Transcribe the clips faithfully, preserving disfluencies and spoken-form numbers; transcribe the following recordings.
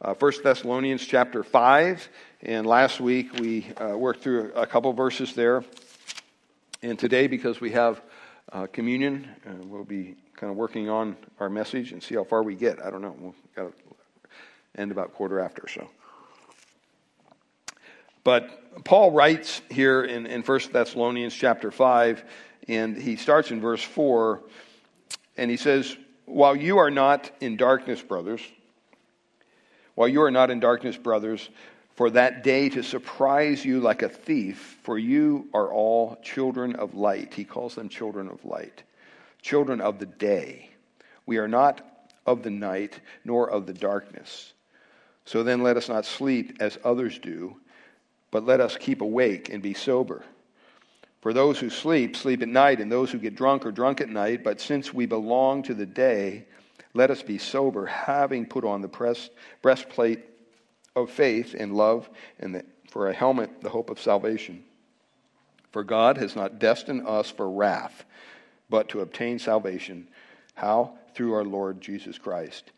Uh, First Thessalonians chapter five, and last week we uh, worked through a couple verses there. And today, because we have uh, communion, uh, we'll be kind of working on our message and see how far we get. I don't know. We'll got to end about quarter after, so. But Paul writes here in, in First Thessalonians chapter five, and he starts in verse four, and he says, While you are not in darkness, brothers... While you are not in darkness, brothers, for that day to surprise you like a thief, for you are all children of light. He calls them children of light, children of the day. We are not of the night, nor of the darkness. So then let us not sleep as others do, but let us keep awake and be sober. For those who sleep, sleep at night, and those who get drunk are drunk at night. But since we belong to the day, let us be sober, having put on the breastplate of faith and love, and the, for a helmet, the hope of salvation. For God has not destined us for wrath, but to obtain salvation. How? Through our Lord Jesus Christ,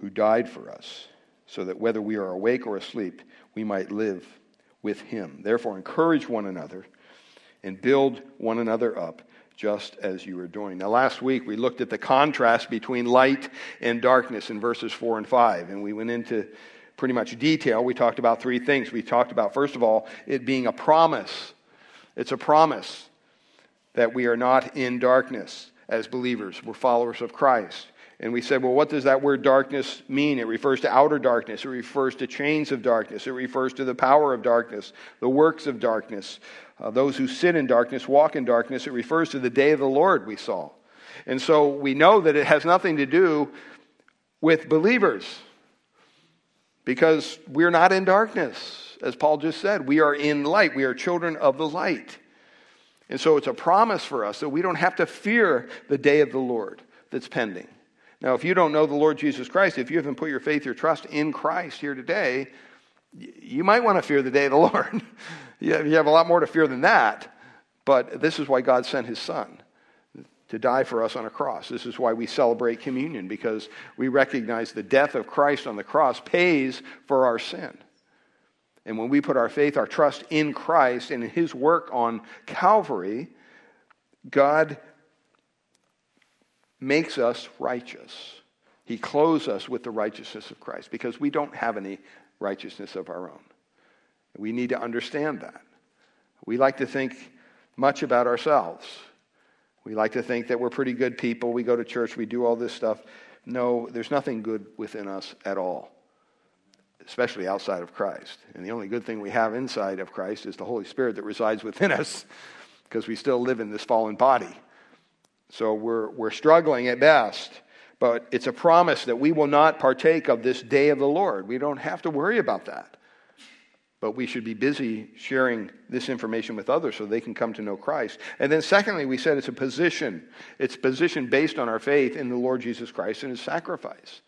who died for us, so that whether we are awake or asleep, we might live with him. Therefore, encourage one another and build one another up, just as you were doing. Now, last week we looked at the contrast between light and darkness in verses four and five, and we went into pretty much detail. We talked about three things. We talked about, first of all, it being a promise. It's a promise that we are not in darkness as believers. We're followers of Christ. And we said, well, what does that word darkness mean? It refers to outer darkness. It refers to chains of darkness. It refers to the power of darkness, the works of darkness. Uh, those who sit in darkness walk in darkness. It refers to the day of the Lord we saw. And so we know that it has nothing to do with believers because we're not in darkness. As Paul just said, we are in light. We are children of the light. And so it's a promise for us that we don't have to fear the day of the Lord that's pending. Now, if you don't know the Lord Jesus Christ, if you haven't put your faith, your trust in Christ here today, you might want to fear the day of the Lord. You have a lot more to fear than that, but this is why God sent his Son to die for us on a cross. This is why we celebrate communion, because we recognize the death of Christ on the cross pays for our sin. And when we put our faith, our trust in Christ and in his work on Calvary, God makes us righteous. He clothes us with the righteousness of Christ because we don't have any righteousness of our own. We need to understand that. We like to think much about ourselves. We like to think that we're pretty good people. We go to church. We do all this stuff. No, there's nothing good within us at all, especially outside of Christ. And the only good thing we have inside of Christ is the Holy Spirit that resides within us because we still live in this fallen body. So we're we're struggling at best, but it's a promise that we will not partake of this day of the Lord. We don't have to worry about that. But we should be busy sharing this information with others so they can come to know Christ. And then secondly, we said it's a position. It's a position based on our faith in the Lord Jesus Christ and his sacrifice.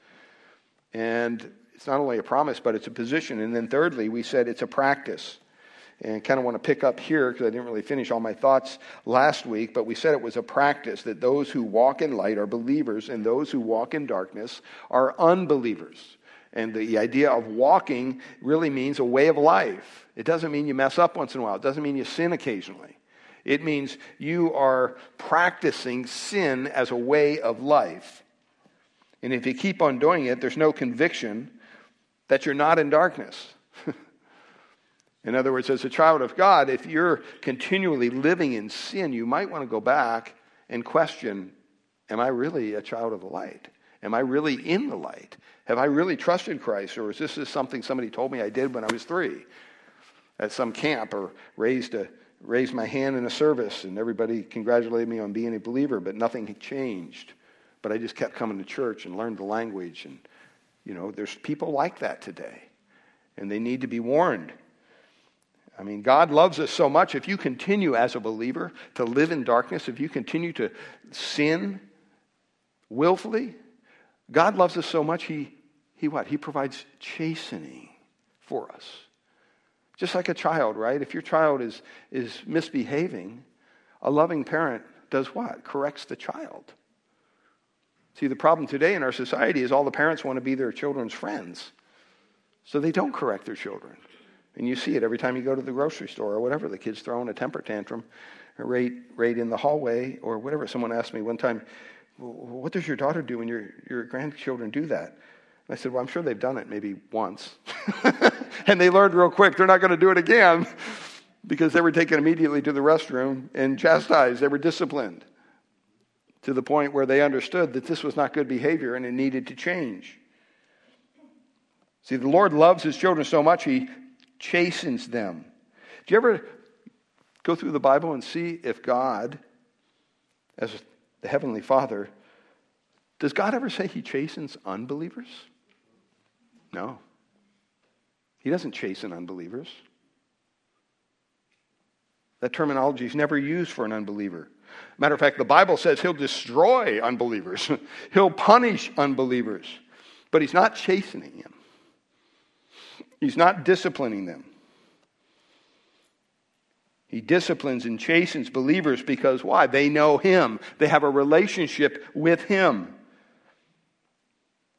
And it's not only a promise, but it's a position. And then thirdly, we said it's a practice. And I kind of want to pick up here because I didn't really finish all my thoughts last week, but we said it was a practice that those who walk in light are believers and those who walk in darkness are unbelievers. And the idea of walking really means a way of life. It doesn't mean you mess up once in a while. It doesn't mean you sin occasionally. It means you are practicing sin as a way of life. And if you keep on doing it, there's no conviction that you're not in darkness. In other words, as a child of God, if you're continually living in sin, you might want to go back and question, am I really a child of the light? Am I really in the light? Have I really trusted Christ? Or is this just something somebody told me I did when I was three at some camp or raised a, raised my hand in a service and everybody congratulated me on being a believer, but nothing had changed. But I just kept coming to church and learned the language. And, you know, there's people like that today and they need to be warned. I mean, God loves us so much. If you continue as a believer to live in darkness, if you continue to sin willfully, God loves us so much, he, he what? He provides chastening for us. Just like a child, right? If your child is, is misbehaving, a loving parent does what? Corrects the child. See, the problem today in our society is all the parents want to be their children's friends. So they don't correct their children. And you see it every time you go to the grocery store or whatever. The kid's throwing a temper tantrum right, right in the hallway or whatever. Someone asked me one time, what does your daughter do when your, your grandchildren do that? And I said, well, I'm sure they've done it maybe once. And they learned real quick they're not going to do it again, because they were taken immediately to the restroom and chastised. They were disciplined to the point where they understood that this was not good behavior and it needed to change. See, the Lord loves his children so much, he chastens them. Do you ever go through the Bible and see if God, as the Heavenly Father, does God ever say he chastens unbelievers? No. He doesn't chasten unbelievers. That terminology is never used for an unbeliever. Matter of fact, the Bible says he'll destroy unbelievers. He'll punish unbelievers. But he's not chastening them. He's not disciplining them. He disciplines and chastens believers because why? They know him. They have a relationship with him.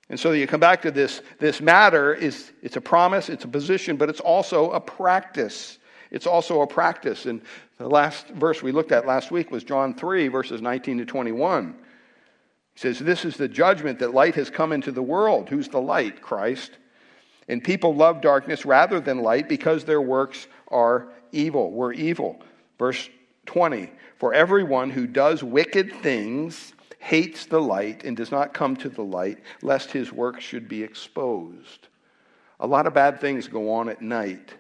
And so you come back to this, this matter is it's a promise, it's a position, but it's also a practice. It's also a practice. And the last verse we looked at last week was John three, verses nineteen to twenty-one. It says, this is the judgment that light has come into the world. Who's the light? Christ. And people love darkness rather than light because their works are evil. Were evil. Verse twenty, for everyone who does wicked things hates the light and does not come to the light, lest his works should be exposed. A lot of bad things go on at night.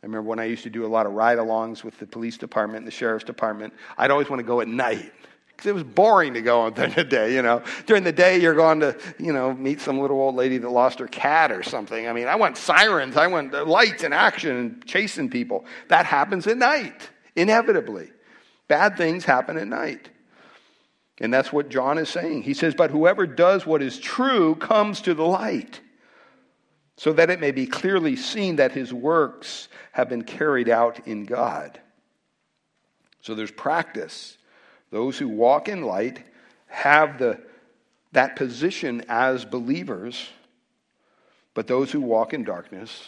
I remember when I used to do a lot of ride-alongs with the police department and the sheriff's department, I'd always want to go at night because it was boring to go on during the day, you know. During the day, you're going to, you know, meet some little old lady that lost her cat or something. I mean, I want sirens. I want lights and action and chasing people. That happens at night, inevitably. Bad things happen at night. And that's what John is saying. He says, but whoever does what is true comes to the light, so that it may be clearly seen that his works have been carried out in God. So there's practice. Those who walk in light have the that position as believers, but those who walk in darkness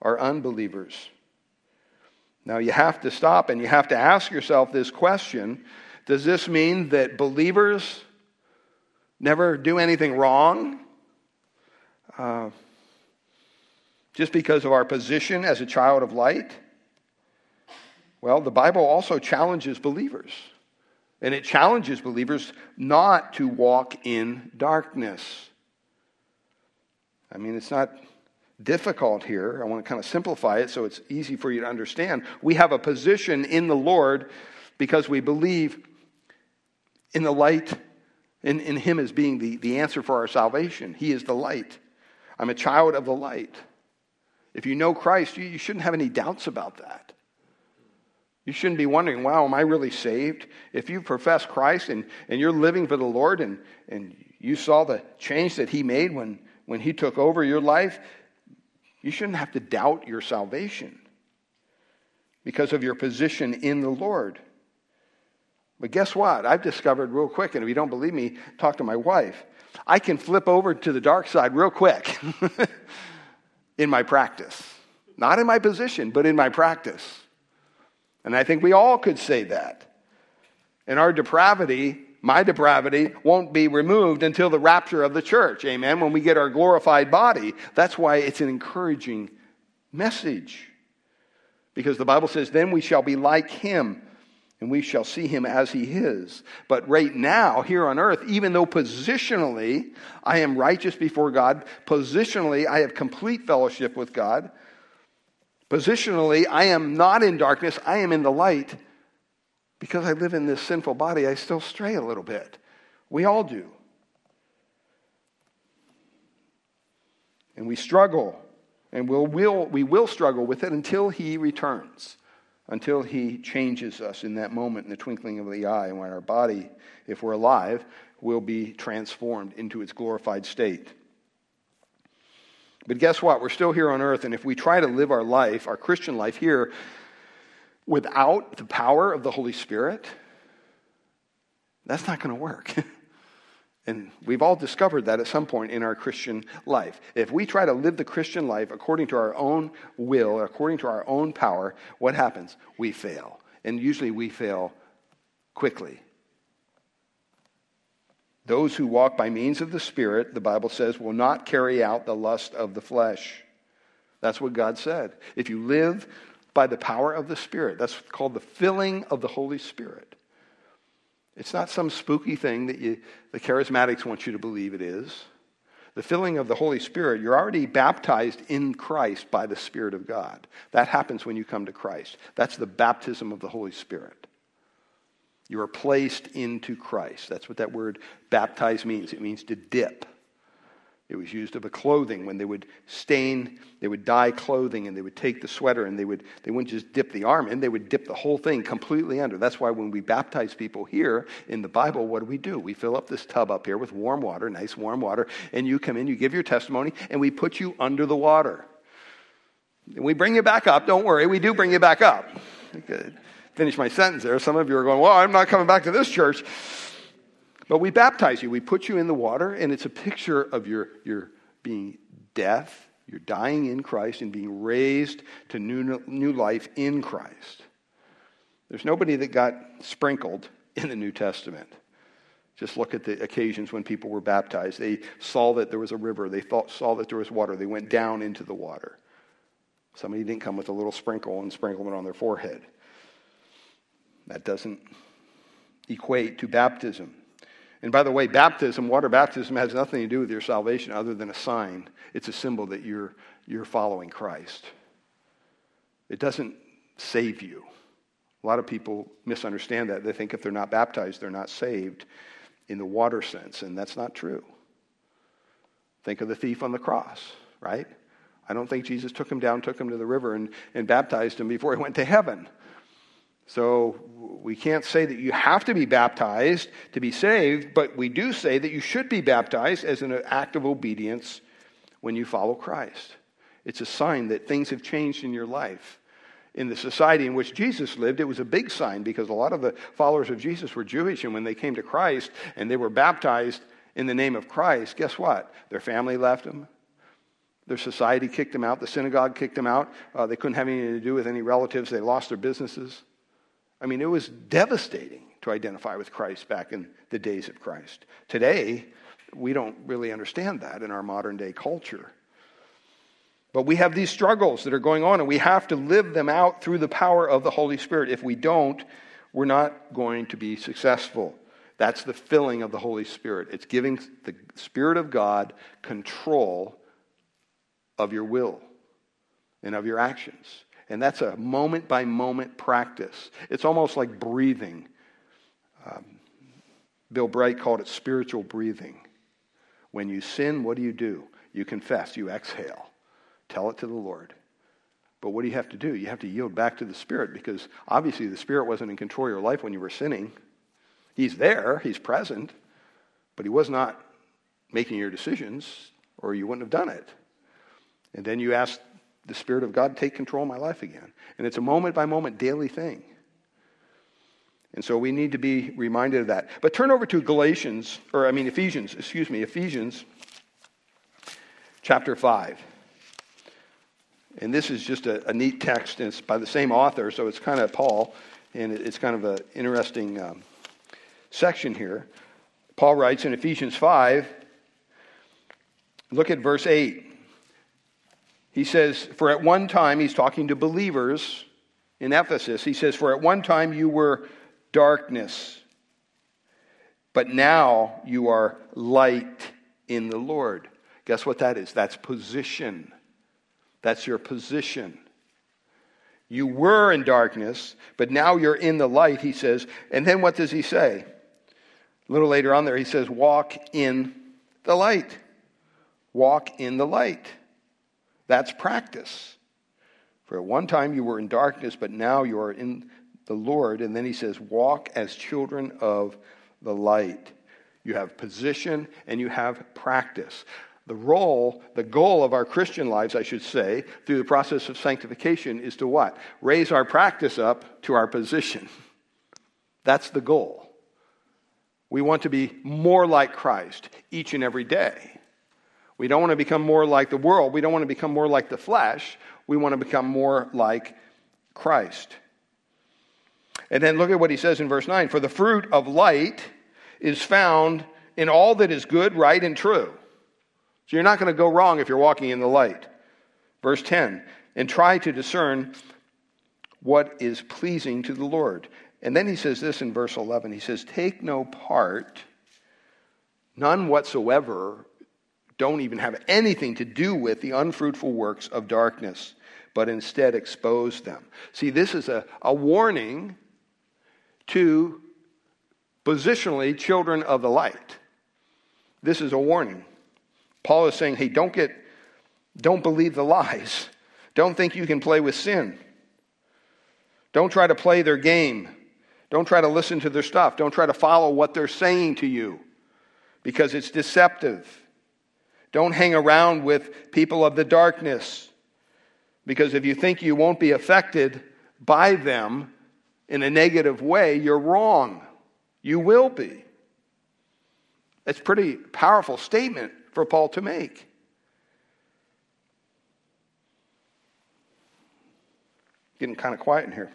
are unbelievers. Now you have to stop and you have to ask yourself this question, does this mean that believers never do anything wrong? Uh Just because of our position as a child of light? Well, the Bible also challenges believers. And it challenges believers not to walk in darkness. I mean, it's not difficult here. I want to kind of simplify it so it's easy for you to understand. We have a position in the Lord because we believe in the light, in, in him as being the, the answer for our salvation. He is the light. I'm a child of the light. If you know Christ, you, you shouldn't have any doubts about that. You shouldn't be wondering, wow, am I really saved? If you profess Christ and, and you're living for the Lord and, and you saw the change that he made when, when he took over your life, you shouldn't have to doubt your salvation because of your position in the Lord. But guess what? I've discovered real quick, and if you don't believe me, talk to my wife. I can flip over to the dark side real quick. In my practice. Not in my position, but in my practice. And I think we all could say that. And our depravity, my depravity, won't be removed until the rapture of the church. Amen? When we get our glorified body. That's why it's an encouraging message. Because the Bible says, then we shall be like him, and we shall see him as he is. But right now, here on earth, even though positionally I am righteous before God, positionally I have complete fellowship with God, positionally I am not in darkness, I am in the light, because I live in this sinful body, I still stray a little bit. We all do. And we struggle, and we'll, we'll, we will struggle with it until he returns. Until he changes us in that moment in the twinkling of the eye, and when our body, if we're alive, will be transformed into its glorified state. But guess what? We're still here on earth, and if we try to live our life, our Christian life here, without the power of the Holy Spirit, that's not going to work. And we've all discovered that at some point in our Christian life. If we try to live the Christian life according to our own will, according to our own power, what happens? We fail. And usually we fail quickly. Those who walk by means of the Spirit, the Bible says, will not carry out the lust of the flesh. That's what God said. If you live by the power of the Spirit, that's called the filling of the Holy Spirit. It's not some spooky thing that you, the charismatics want you to believe it is. The filling of the Holy Spirit, you're already baptized in Christ by the Spirit of God. That happens when you come to Christ. That's the baptism of the Holy Spirit. You are placed into Christ. That's what that word baptize means. It means to dip. It was used of a clothing when they would stain, they would dye clothing, and they would take the sweater, and they would they wouldn't just dip the arm in, they would dip the whole thing completely under. That's why when we baptize people here in the Bible, what do we do? We fill up this tub up here with warm water, nice warm water, and you come in, you give your testimony, and we put you under the water. We bring you back up. Don't worry, we do bring you back up. Good. Finish my sentence there. Some of you are going, well, I'm not coming back to this church. But we baptize you. We put you in the water, and it's a picture of your, your being death, your dying in Christ, and being raised to new, new life in Christ. There's nobody that got sprinkled in the New Testament. Just look at the occasions when people were baptized. They saw that there was a river. They thought, saw that there was water. They went down into the water. Somebody didn't come with a little sprinkle and sprinkle it on their forehead. That doesn't equate to baptism. And by the way, baptism, water baptism, has nothing to do with your salvation other than a sign. It's a symbol that you're you're following Christ. It doesn't save you. A lot of people misunderstand that. They think if they're not baptized, they're not saved in the water sense, and that's not true. Think of the thief on the cross, right? I don't think Jesus took him down, took him to the river, and, and baptized him before he went to heaven. So we can't say that you have to be baptized to be saved, but we do say that you should be baptized as an act of obedience when you follow Christ. It's a sign that things have changed in your life. In the society in which Jesus lived, it was a big sign because a lot of the followers of Jesus were Jewish, and when they came to Christ and they were baptized in the name of Christ, guess what? Their family left them. Their society kicked them out. The synagogue kicked them out. Uh, they couldn't have anything to do with any relatives. They lost their businesses. I mean, it was devastating to identify with Christ back in the days of Christ. Today, we don't really understand that in our modern day culture. But we have these struggles that are going on, and we have to live them out through the power of the Holy Spirit. If we don't, we're not going to be successful. That's the filling of the Holy Spirit. It's giving the Spirit of God control of your will and of your actions. And that's a moment-by-moment practice. It's almost like breathing. Um, Bill Bright called it spiritual breathing. When you sin, what do you do? You confess. You exhale. Tell it to the Lord. But what do you have to do? You have to yield back to the Spirit, because obviously the Spirit wasn't in control of your life when you were sinning. He's there. He's present. But he was not making your decisions, or you wouldn't have done it. And then you ask the Spirit of God, take control of my life again. And it's a moment-by-moment daily thing. And so we need to be reminded of that. But turn over to Galatians, or I mean Ephesians, excuse me, Ephesians chapter five. And this is just a, a neat text, and it's by the same author, so it's kind of Paul, and it's kind of an interesting um, section here. Paul writes in Ephesians five, look at verse eight. He says, for at one time, he's talking to believers in Ephesus. He says, for at one time you were darkness, but now you are light in the Lord. Guess what that is? That's position. That's your position. You were in darkness, but now you're in the light, he says. And then what does he say? A little later on there, he says, walk in the light. Walk in the light. That's practice. For at one time you were in darkness, but now you are in the Lord. And then he says, walk as children of the light. You have position and you have practice. The role, the goal of our Christian lives, I should say, through the process of sanctification is to what? Raise our practice up to our position. That's the goal. We want to be more like Christ each and every day. We don't want to become more like the world. We don't want to become more like the flesh. We want to become more like Christ. And then look at what he says in verse nine. For the fruit of light is found in all that is good, right, and true. So you're not going to go wrong if you're walking in the light. Verse ten. And try to discern what is pleasing to the Lord. And then he says this in verse eleven. He says, take no part, none whatsoever, don't even have anything to do with the unfruitful works of darkness, but instead expose them. See, this is a, a warning to positionally children of the light. This is a warning. Paul is saying, hey, don't get, don't believe the lies. Don't think you can play with sin. Don't try to play their game. Don't try to listen to their stuff. Don't try to follow what they're saying to you, because it's deceptive. Don't hang around with people of the darkness, because if you think you won't be affected by them in a negative way, you're wrong. You will be. It's a pretty powerful statement for Paul to make. Getting kind of quiet in here.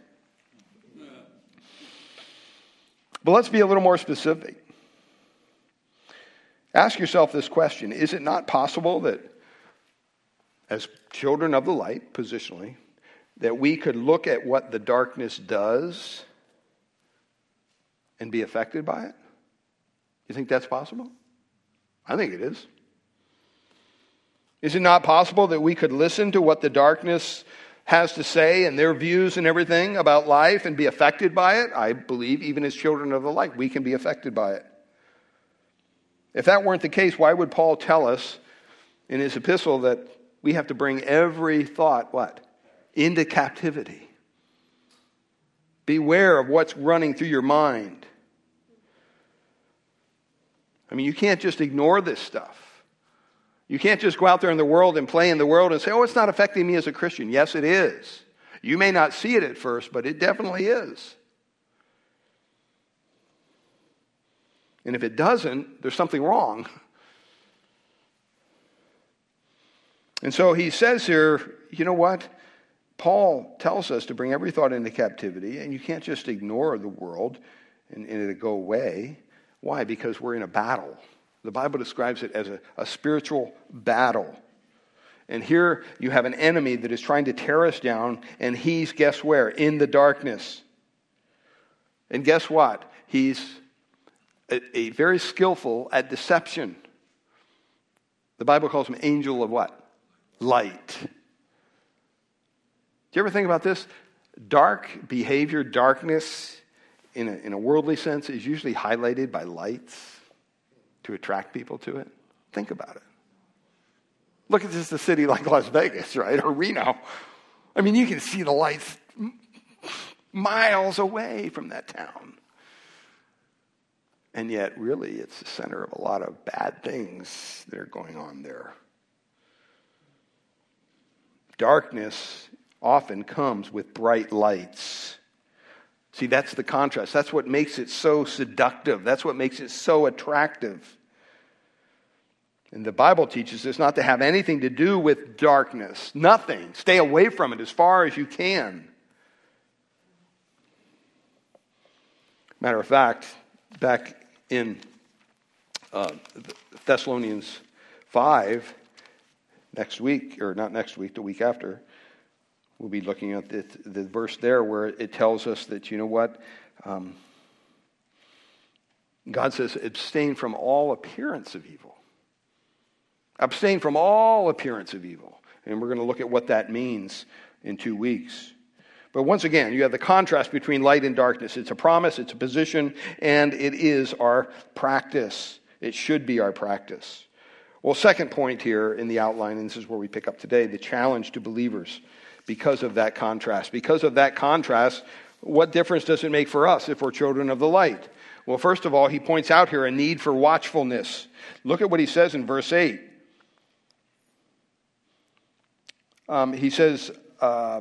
But let's be a little more specific. Ask yourself this question. Is it not possible that as children of the light, positionally, that we could look at what the darkness does and be affected by it? You think that's possible? I think it is. Is it not possible that we could listen to what the darkness has to say and their views and everything about life and be affected by it? I believe even as children of the light, we can be affected by it. If that weren't the case, why would Paul tell us in his epistle that we have to bring every thought, what? Into captivity. Beware of what's running through your mind. I mean, you can't just ignore this stuff. You can't just go out there in the world and play in the world and say, oh, it's not affecting me as a Christian. Yes, it is. You may not see it at first, but it definitely is. And if it doesn't, there's something wrong. And so he says here, you know what? Paul tells us to bring every thought into captivity, and you can't just ignore the world and, and it'll go away. Why? Because we're in a battle. The Bible describes it as a, a spiritual battle. And here you have an enemy that is trying to tear us down, and he's, guess where? In the darkness. And guess what? He's a, a very skillful at deception. The Bible calls him angel of what? Light. Do you ever think about this? Dark behavior, darkness, in a, in a worldly sense, is usually highlighted by lights to attract people to it. Think about it. Look at just a city like Las Vegas, right? Or Reno. I mean, you can see the lights miles away from that town. And yet, really, it's the center of a lot of bad things that are going on there. Darkness often comes with bright lights. See, that's the contrast. That's what makes it so seductive. That's what makes it so attractive. And the Bible teaches us not to have anything to do with darkness. Nothing. Stay away from it as far as you can. Matter of fact, back in uh, Thessalonians five, next week, or not next week, the week after, we'll be looking at the, the verse there where it tells us that, you know what, um, God says, abstain from all appearance of evil. Abstain from all appearance of evil. And we're going to look at what that means in two weeks. But once again, you have the contrast between light and darkness. It's a promise, it's a position, and it is our practice. It should be our practice. Well, second point here in the outline, and this is where we pick up today, the challenge to believers. Because of that contrast. Because of that contrast, what difference does it make for us if we're children of the light? Well, first of all, he points out here a need for watchfulness. Look at what he says in verse eight. Um, he says, uh,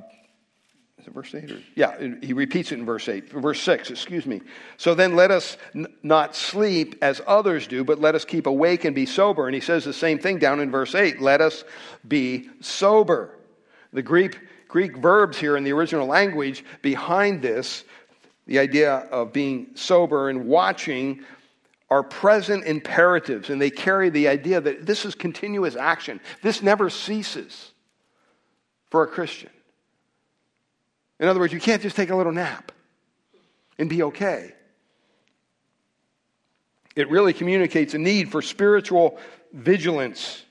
Is it verse eight? Or, yeah, he repeats it in verse eight. Verse six, excuse me. So then let us n- not sleep as others do, but let us keep awake and be sober. And he says the same thing down in verse eight. Let us be sober. The Greek, Greek verbs here in the original language behind this, the idea of being sober and watching, are present imperatives. And they carry the idea that this is continuous action. This never ceases for a Christian. In other words, you can't just take a little nap and be okay. It really communicates a need for spiritual vigilance.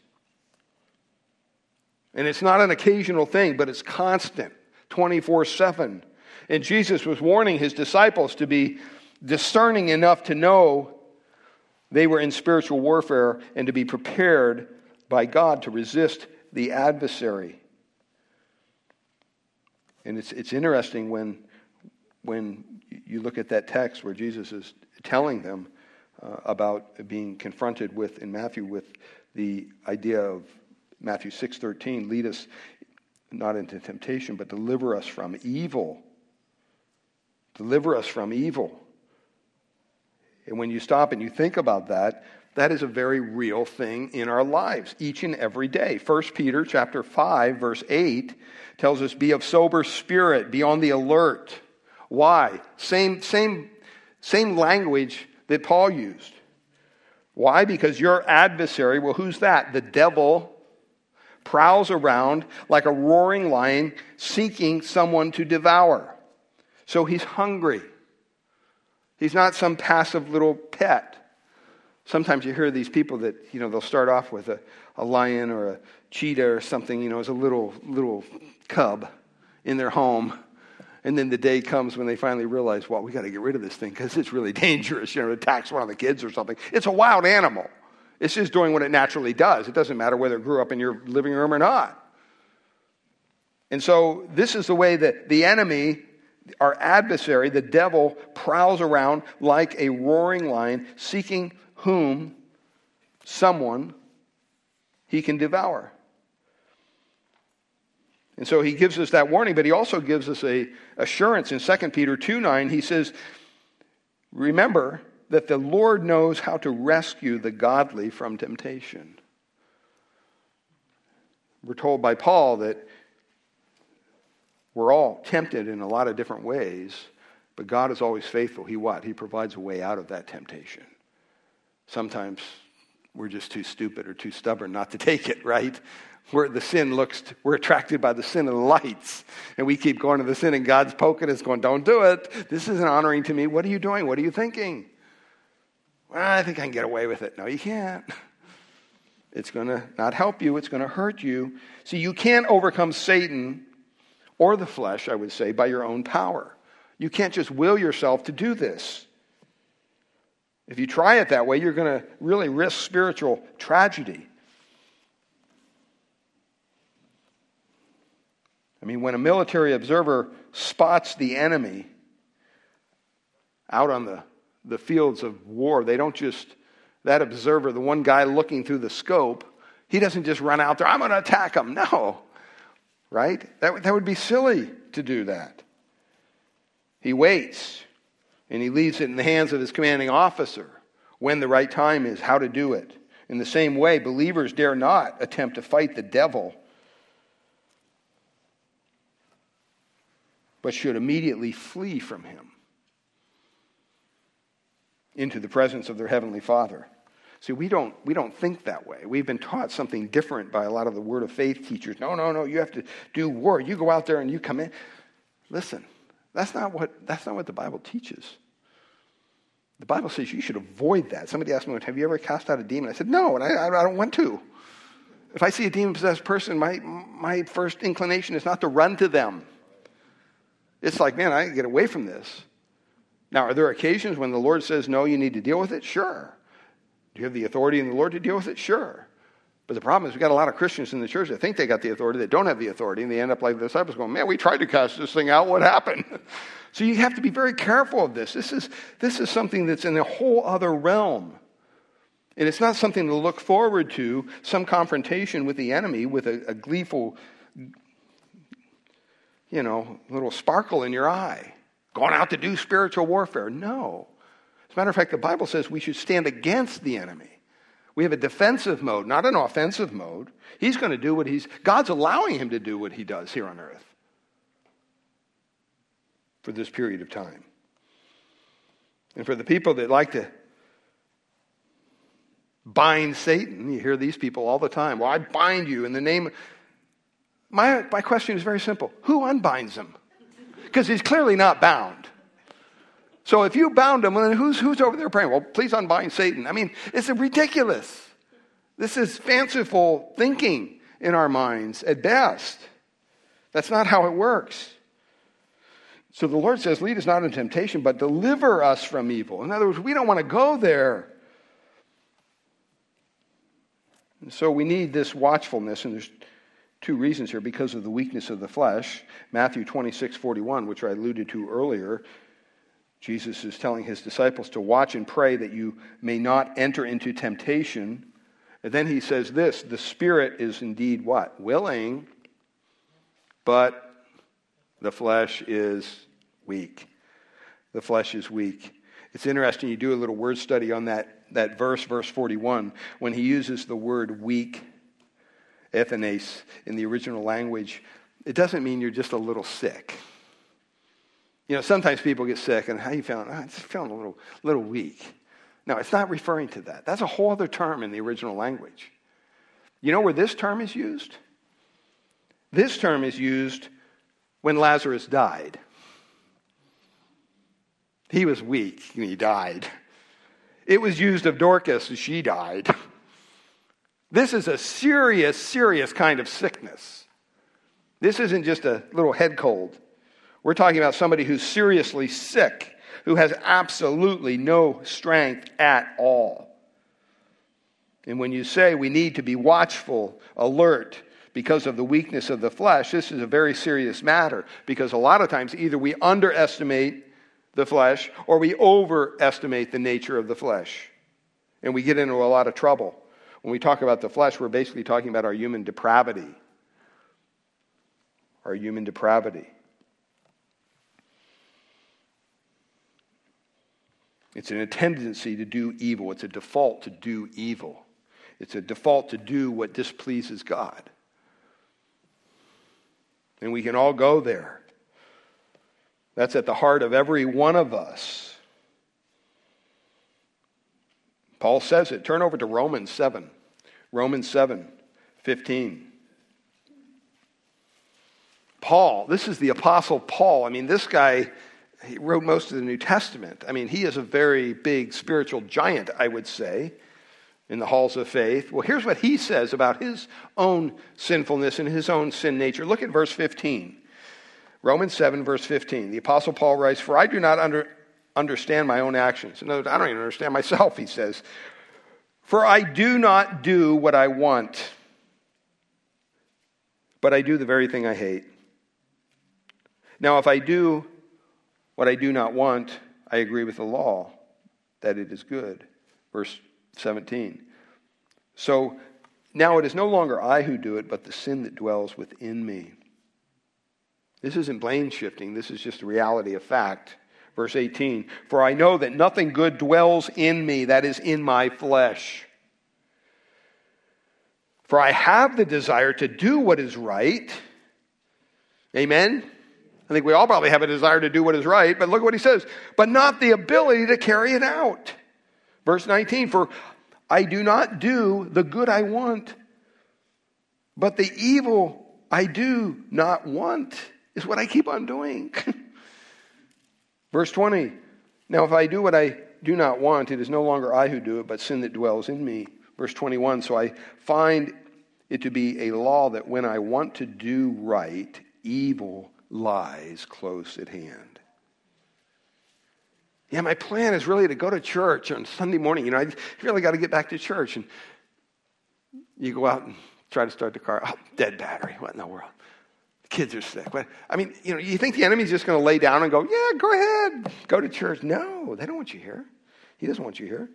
And it's not an occasional thing, but it's constant, twenty-four seven. And Jesus was warning his disciples to be discerning enough to know they were in spiritual warfare and to be prepared by God to resist the adversary. And it's it's interesting when when you look at that text where Jesus is telling them uh, about being confronted with, in Matthew, with the idea of Matthew six thirteen, lead us not into temptation, but deliver us from evil. Deliver us from evil. And when you stop and you think about that, that is a very real thing in our lives, each and every day. First Peter chapter five, verse eight, tells us, be of sober spirit, be on the alert. Why? Same, same, same language that Paul used. Why? Because your adversary, well, who's that? The devil prowls around like a roaring lion seeking someone to devour. So he's hungry. He's not some passive little pet. Sometimes you hear these people that, you know, they'll start off with a, a lion or a cheetah or something, you know, as a little little cub in their home. And then the day comes when they finally realize, well, we got to get rid of this thing because it's really dangerous. You know, it attacks one of the kids or something. It's a wild animal. It's just doing what it naturally does. It doesn't matter whether it grew up in your living room or not. And so this is the way that the enemy, our adversary, the devil, prowls around like a roaring lion seeking whom someone he can devour. And so he gives us that warning, but he also gives us a assurance in Second Peter two nine. He says, remember that the Lord knows how to rescue the godly from temptation. We're told by Paul that we're all tempted in a lot of different ways, but God is always faithful. He what? He provides a way out of that temptation. Sometimes we're just too stupid or too stubborn not to take it, right? Where the sin looks, to, we're attracted by the sin and the lights. And we keep going to the sin and God's poking us going, don't do it. This isn't honoring to me. What are you doing? What are you thinking? Well, I think I can get away with it. No, you can't. It's going to not help you. It's going to hurt you. See, you can't overcome Satan or the flesh, I would say, by your own power. You can't just will yourself to do this. If you try it that way, you're going to really risk spiritual tragedy. I mean, when a military observer spots the enemy out on the, the fields of war, they don't just, that observer, the one guy looking through the scope, he doesn't just run out there, I'm going to attack him. No, right? That, that would be silly to do that. He waits. And he leaves it in the hands of his commanding officer when the right time is, how to do it. In the same way, believers dare not attempt to fight the devil, but should immediately flee from him into the presence of their Heavenly Father. See, we don't we don't think that way. We've been taught something different by a lot of the Word of Faith teachers. No, no, no, you have to do war. You go out there and you come in. Listen. That's not what that's not what the Bible teaches. The Bible says you should avoid that. Somebody asked me, have you ever cast out a demon? I said, no, and I, I don't want to. If I see a demon-possessed person, my my first inclination is not to run to them. It's like, man, I can get away from this. Now, are there occasions when the Lord says, no, you need to deal with it? Sure. Do you have the authority in the Lord to deal with it? Sure. But the problem is we've got a lot of Christians in the church that think they got the authority, that don't have the authority, and they end up like the disciples going, man, we tried to cast this thing out. What happened? So you have to be very careful of this. This is, this is something that's in a whole other realm. And it's not something to look forward to, some confrontation with the enemy with a, a gleeful you know, little sparkle in your eye, going out to do spiritual warfare. No. As a matter of fact, the Bible says we should stand against the enemy. We have a defensive mode, not an offensive mode. He's going to do what he's, God's allowing him to do what he does here on earth for this period of time. And for the people that like to bind Satan, you hear these people all the time, well, I bind you in the name of... My, my question is very simple. Who unbinds him? Because he's clearly not bound. So if you bound him, then who's, who's over there praying? Well, please unbind Satan. I mean, it's ridiculous. This is fanciful thinking in our minds at best. That's not how it works. So the Lord says, lead us not into temptation, but deliver us from evil. In other words, we don't want to go there. And so we need this watchfulness, and there's two reasons here, because of the weakness of the flesh. Matthew twenty-six forty-one, which I alluded to earlier, Jesus is telling his disciples to watch and pray that you may not enter into temptation. And then he says this, the spirit is indeed what? Willing, but the flesh is weak. The flesh is weak. It's interesting, you do a little word study on that, that verse, verse forty-one, when he uses the word weak, ephanes, in the original language, it doesn't mean you're just a little sick. You know, sometimes people get sick, and how you feeling? Oh, I'm just feeling a little, little weak. No, it's not referring to that. That's a whole other term in the original language. You know where this term is used? This term is used when Lazarus died. He was weak, and he died. It was used of Dorcas, and she died. This is a serious, serious kind of sickness. This isn't just a little head cold. We're talking about somebody who's seriously sick, who has absolutely no strength at all. And when you say we need to be watchful, alert, because of the weakness of the flesh, this is a very serious matter, because a lot of times either we underestimate the flesh or we overestimate the nature of the flesh. And we get into a lot of trouble. When we talk about the flesh, we're basically talking about our human depravity. Our human depravity. It's a tendency to do evil. It's a default to do evil. It's a default to do what displeases God. And we can all go there. That's at the heart of every one of us. Paul says it. Turn over to Romans seven. Romans seven fifteen. Paul, this is the Apostle Paul. I mean, this guy, he wrote most of the New Testament. I mean, he is a very big spiritual giant, I would say, in the halls of faith. Well, here's what he says about his own sinfulness and his own sin nature. Look at verse fifteen. Romans seven, verse fifteen. The Apostle Paul writes, "For I do not under, understand my own actions." In other words, I don't even understand myself, he says. "For I do not do what I want, but I do the very thing I hate. Now, if I do what I do not want, I agree with the law that it is good." Verse seventeen. "So now it is no longer I who do it, but the sin that dwells within me." This isn't blame shifting. This is just the reality of fact. Verse eighteen. "For I know that nothing good dwells in me, that is in my flesh. For I have the desire to do what is right." Amen? I think we all probably have a desire to do what is right, but look what he says. "But not the ability to carry it out." Verse nineteen, "For I do not do the good I want, but the evil I do not want is what I keep on doing." Verse twenty, "Now if I do what I do not want, it is no longer I who do it, but sin that dwells in me." Verse twenty-one, "So I find it to be a law that when I want to do right, evil lies close at hand." Yeah, my plan is really to go to church on Sunday morning. You know, I really got to get back to church. And you go out and try to start the car. Oh, dead battery. What in the world? The kids are sick. What? I mean, you know, you think the enemy's just going to lay down and go, yeah, go ahead, go to church. No, they don't want you here. He doesn't want you here.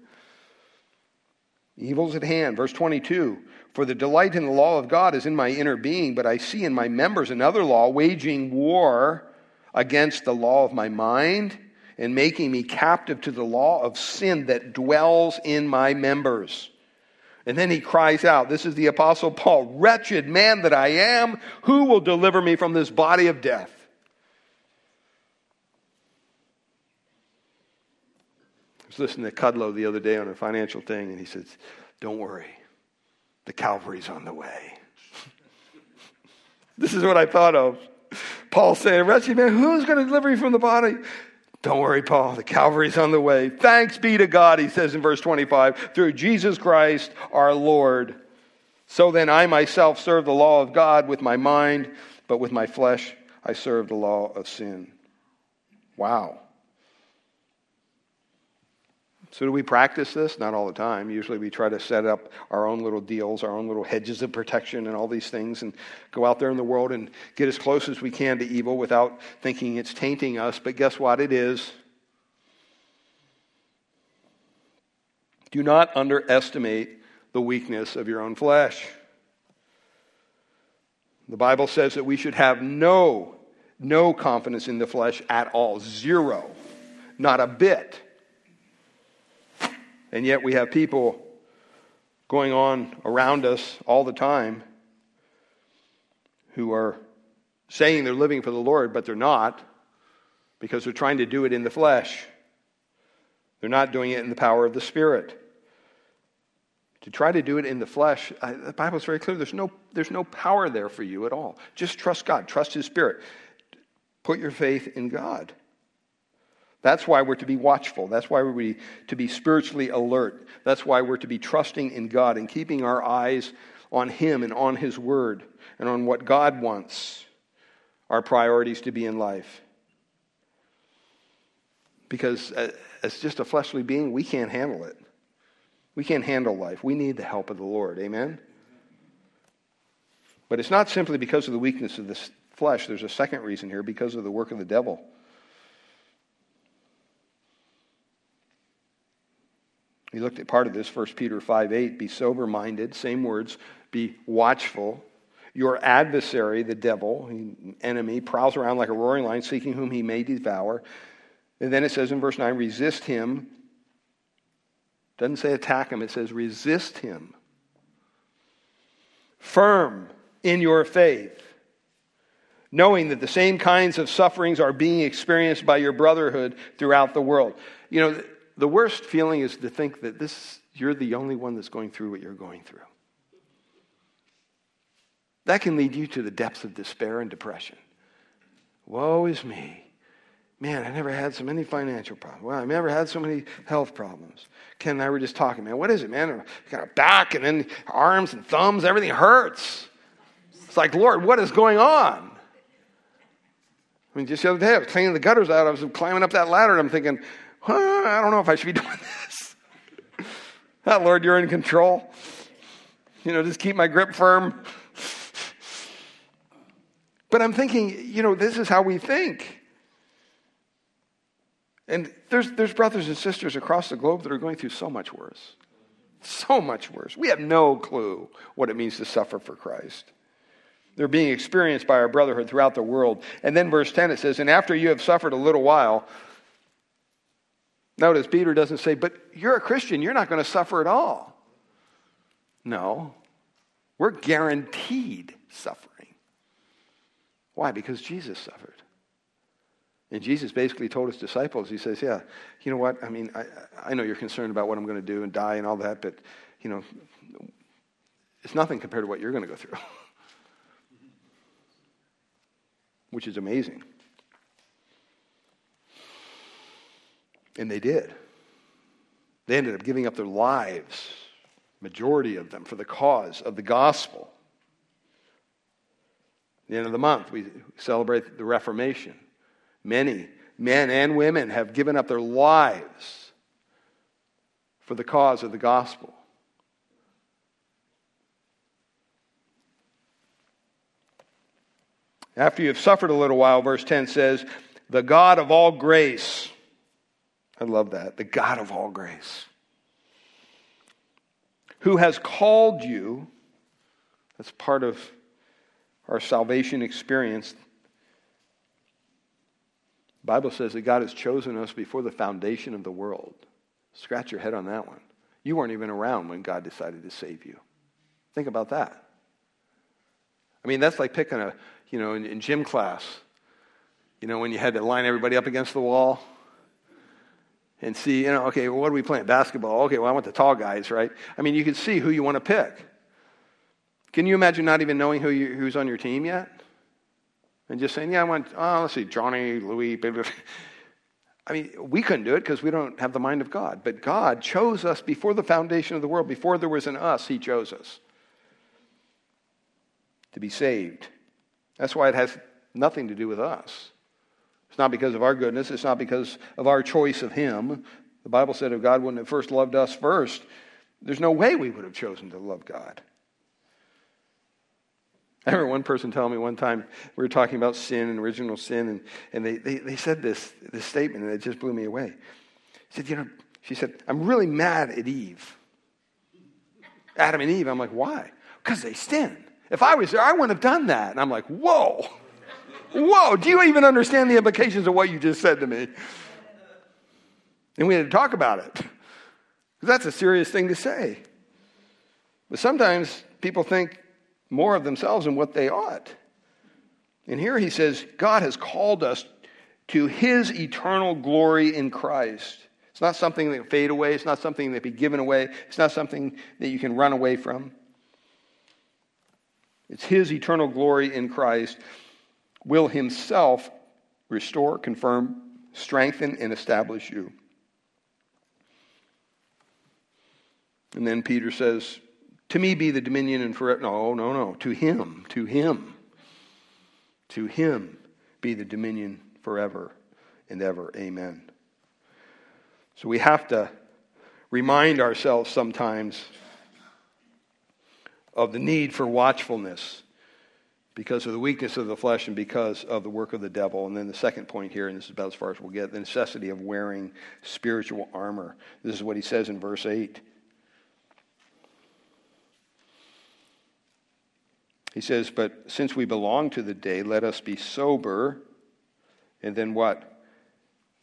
Evil's at hand. Verse twenty-two, for the delight in the law of God is in my inner being, but I see in my members another law, waging war against the law of my mind and making me captive to the law of sin that dwells in my members. And then he cries out, this is the Apostle Paul, wretched man that I am, who will deliver me from this body of death? I was listening to Kudlow the other day on a financial thing, and he says, don't worry, the Calvary's on the way. This is what I thought of. Paul saying, wretched man, who's going to deliver you from the body? Don't worry, Paul, the Calvary's on the way. Thanks be to God, he says in verse twenty-five, through Jesus Christ our Lord. So then I myself serve the law of God with my mind, but with my flesh I serve the law of sin. Wow. So do we practice this? Not all the time. Usually we try to set up our own little deals, our own little hedges of protection and all these things, and go out there in the world and get as close as we can to evil without thinking it's tainting us. But guess what? It is. Do not underestimate the weakness of your own flesh. The Bible says that we should have no, no confidence in the flesh at all. Zero. Not a bit. And yet we have people going on around us all the time who are saying they're living for the Lord, but they're not, because they're trying to do it in the flesh. They're not doing it in the power of the Spirit. To try to do it in the flesh, I, the Bible's very clear. There's no, there's no power there for you at all. Just trust God. Trust His Spirit. Put your faith in God. That's why we're to be watchful. That's why we're to be spiritually alert. That's why we're to be trusting in God and keeping our eyes on Him and on His Word and on what God wants our priorities to be in life. Because as just a fleshly being, we can't handle it. We can't handle life. We need the help of the Lord. Amen? But it's not simply because of the weakness of the flesh. There's a second reason here, because of the work of the devil. We looked at part of this, First Peter five eight, be sober-minded, same words, be watchful. Your adversary, the devil, enemy, prowls around like a roaring lion, seeking whom he may devour. And then it says in verse nine, resist him. Doesn't say attack him, it says resist him. Firm in your faith, knowing that the same kinds of sufferings are being experienced by your brotherhood throughout the world. You know, the worst feeling is to think that this you're the only one that's going through what you're going through. That can lead you to the depths of despair and depression. Woe is me. Man, I never had so many financial problems. Well, I never had so many health problems. Ken and I were just talking, man, what is it, man? I got a back and then arms and thumbs, everything hurts. It's like, Lord, what is going on? I mean, just the other day, I was cleaning the gutters out. I was climbing up that ladder, and I'm thinking, huh, I don't know if I should be doing this. Ah, Lord, you're in control. You know, just keep my grip firm. But I'm thinking, you know, this is how we think. And there's there's brothers and sisters across the globe that are going through so much worse. So much worse. We have no clue what it means to suffer for Christ. They're being experienced by our brotherhood throughout the world. And then verse ten, it says, and after you have suffered a little while... Notice, Peter doesn't say, but you're a Christian, you're not going to suffer at all. No, we're guaranteed suffering. Why? Because Jesus suffered. And Jesus basically told his disciples, he says, yeah, you know what, I mean, I, I know you're concerned about what I'm going to do and die and all that, but, you know, it's nothing compared to what you're going to go through. Which is amazing. And they did. They ended up giving up their lives, majority of them, for the cause of the gospel. At the end of the month, we celebrate the Reformation. Many men and women have given up their lives for the cause of the gospel. After you have suffered a little while, verse ten says, the God of all grace... I love that. The God of all grace. who has called you. That's part of our salvation experience. The Bible says that God has chosen us before the foundation of the world. Scratch your head on that one. You weren't even around when God decided to save you. Think about that. I mean, that's like picking a, you know, in, in gym class, you know, when you had to line everybody up against the wall and see, you know, okay, well, what are we playing? Basketball. Okay, well, I want the tall guys, right? I mean, you can see who you want to pick. Can you imagine not even knowing who you, who's on your team yet? And just saying, yeah, I want, oh, let's see, Johnny, Louis, baby. I mean, we couldn't do it because we don't have the mind of God. But God chose us before the foundation of the world. Before there was an us, he chose us to be saved. That's why it has nothing to do with us. It's not because of our goodness. It's not because of our choice of him. The Bible said if God wouldn't have first loved us first, there's no way we would have chosen to love God. I remember one person telling me one time, we were talking about sin and original sin, and, and they, they, they said this, this statement, and it just blew me away. She said, you know, she said, I'm really mad at Eve. Adam and Eve. I'm like, why? Because they sinned. If I was there, I wouldn't have done that. And I'm like, whoa. Whoa, do you even understand the implications of what you just said to me? And we had to talk about it. That's a serious thing to say. But sometimes people think more of themselves than what they ought. And here he says, God has called us to his eternal glory in Christ. It's not something that can fade away. It's not something that can be given away. It's not something that you can run away from. It's his eternal glory in Christ. Will himself restore, confirm, strengthen, and establish you. And then Peter says, to me be the dominion and forever. No, no, no. To him, to him, to him be the dominion forever and ever. Amen. So we have to remind ourselves sometimes of the need for watchfulness, because of the weakness of the flesh and because of the work of the devil. And then the second point here, and this is about as far as we'll get, the necessity of wearing spiritual armor. This is what he says in verse eight. He says, but since we belong to the day, let us be sober. And then what?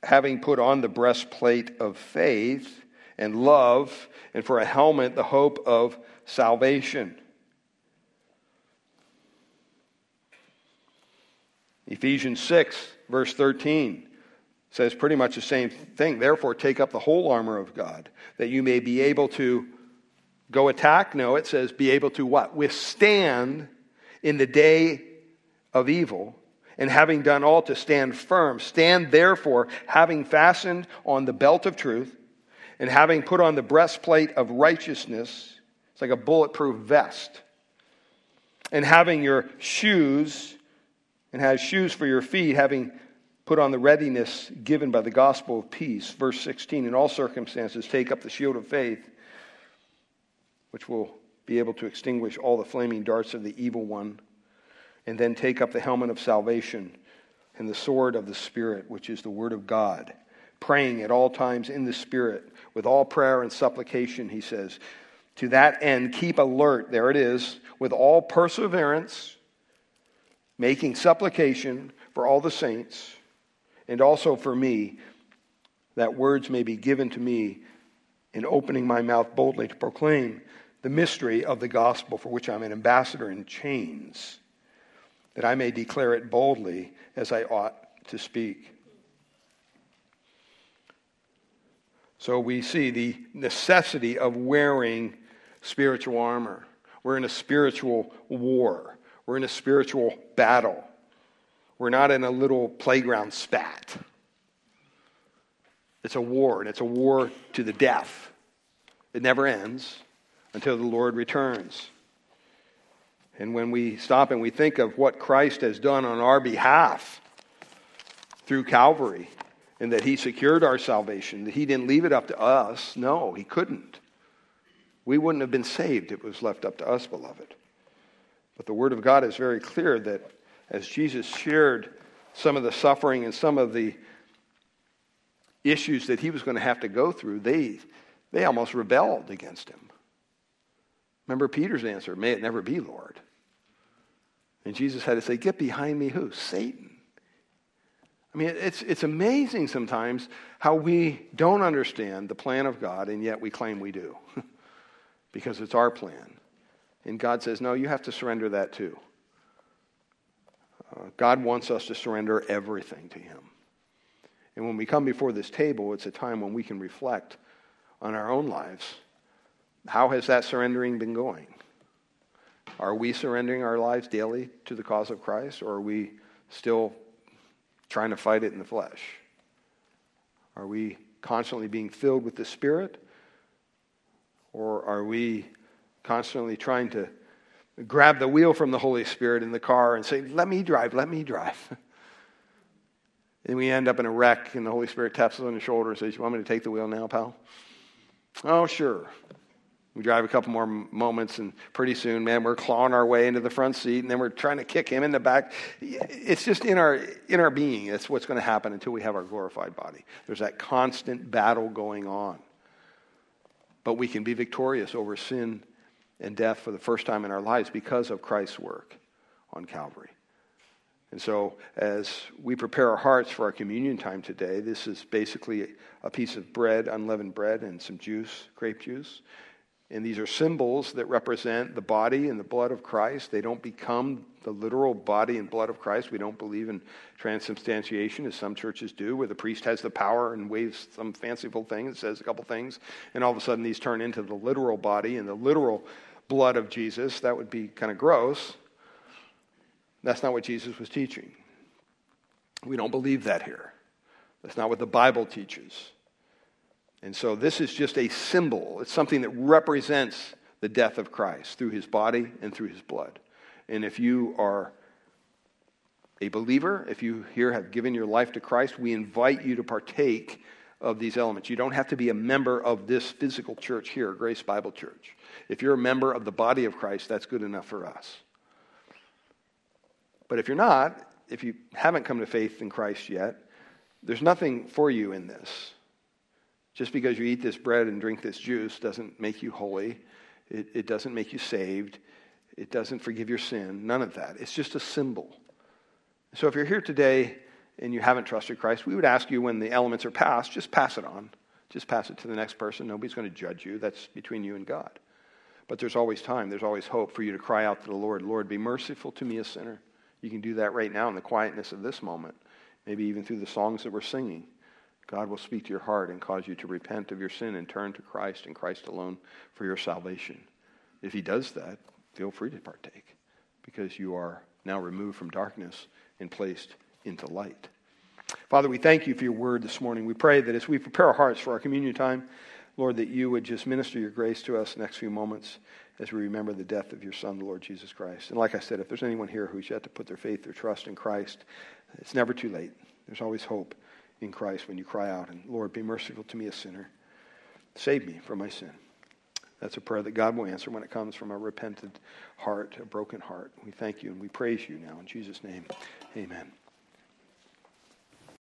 Having put on the breastplate of faith and love, and for a helmet, the hope of salvation. Ephesians six, verse thirteen, says pretty much the same thing. Therefore, take up the whole armor of God, that you may be able to go attack. No, it says be able to what? Withstand in the day of evil, and having done all to stand firm. Stand therefore, having fastened on the belt of truth, and having put on the breastplate of righteousness. It's like a bulletproof vest. And having your shoes... and has shoes for your feet, having put on the readiness given by the gospel of peace. Verse sixteen, in all circumstances, take up the shield of faith, which will be able to extinguish all the flaming darts of the evil one. And then take up the helmet of salvation and the sword of the Spirit, which is the word of God, praying at all times in the Spirit, with all prayer and supplication, he says. To that end, keep alert, there it is, with all perseverance, making supplication for all the saints, and also for me, that words may be given to me in opening my mouth boldly to proclaim the mystery of the gospel, for which I am an ambassador in chains, that I may declare it boldly as I ought to speak. So we see the necessity of wearing spiritual armor. We're in a spiritual war. We're in a spiritual battle. We're not in a little playground spat. It's a war, and it's a war to the death. It never ends until the Lord returns. And when we stop and we think of what Christ has done on our behalf through Calvary, and that he secured our salvation, that he didn't leave it up to us. No, he couldn't. We wouldn't have been saved if it was left up to us, beloved. But the Word of God is very clear that as Jesus shared some of the suffering and some of the issues that he was going to have to go through, they, they almost rebelled against him. Remember Peter's answer, may it never be, Lord. And Jesus had to say, get behind me who? Satan. I mean, it's it's amazing sometimes how we don't understand the plan of God, and yet we claim we do because it's our plan. And God says, no, you have to surrender that too. Uh, God wants us to surrender everything to him. And when we come before this table, it's a time when we can reflect on our own lives. How has that surrendering been going? Are we surrendering our lives daily to the cause of Christ, or are we still trying to fight it in the flesh? Are we constantly being filled with the Spirit, or are we constantly trying to grab the wheel from the Holy Spirit in the car and say, let me drive, let me drive? And we end up in a wreck, and the Holy Spirit taps us on the shoulder and says, you want me to take the wheel now, pal? Oh, sure. We drive a couple more moments, and pretty soon, man, we're clawing our way into the front seat, and then we're trying to kick him in the back. It's just in our in our being. That's what's going to happen until we have our glorified body. There's that constant battle going on. But we can be victorious over sin and death for the first time in our lives because of Christ's work on Calvary. And so as we prepare our hearts for our communion time today, this is basically a piece of bread, unleavened bread, and some juice, grape juice. And these are symbols that represent the body and the blood of Christ. They don't become the literal body and blood of Christ. We don't believe in transubstantiation, as some churches do, where the priest has the power and waves some fanciful thing and says a couple things, and all of a sudden these turn into the literal body and the literal blood of Jesus. That would be kind of gross. That's not what Jesus was teaching. We don't believe that here. That's not what the Bible teaches. And so this is just a symbol. It's something that represents the death of Christ through his body and through his blood. And if you are a believer, if you here have given your life to Christ, we invite you to partake of these elements. You don't have to be a member of this physical church here, Grace Bible Church. If you're a member of the body of Christ, that's good enough for us. But if you're not, if you haven't come to faith in Christ yet, there's nothing for you in this. Just because you eat this bread and drink this juice doesn't make you holy. It, it doesn't make you saved. It doesn't forgive your sin. None of that. It's just a symbol. So if you're here today and you haven't trusted Christ, we would ask you when the elements are passed, just pass it on. Just pass it to the next person. Nobody's going to judge you. That's between you and God. But there's always time. There's always hope for you to cry out to the Lord, Lord, be merciful to me, a sinner. You can do that right now in the quietness of this moment. Maybe even through the songs that we're singing. God will speak to your heart and cause you to repent of your sin and turn to Christ and Christ alone for your salvation. If he does that, feel free to partake because you are now removed from darkness and placed into light. Father, we thank you for your word this morning. We pray that as we prepare our hearts for our communion time, Lord, that you would just minister your grace to us next few moments as we remember the death of your Son, the Lord Jesus Christ. And like I said, if there's anyone here who's yet to put their faith or trust in Christ, it's never too late. There's always hope in Christ when you cry out, and Lord, be merciful to me, a sinner. Save me from my sin. That's a prayer that God will answer when it comes from a repentant heart, a broken heart. We thank you and we praise you now in Jesus' name. Amen.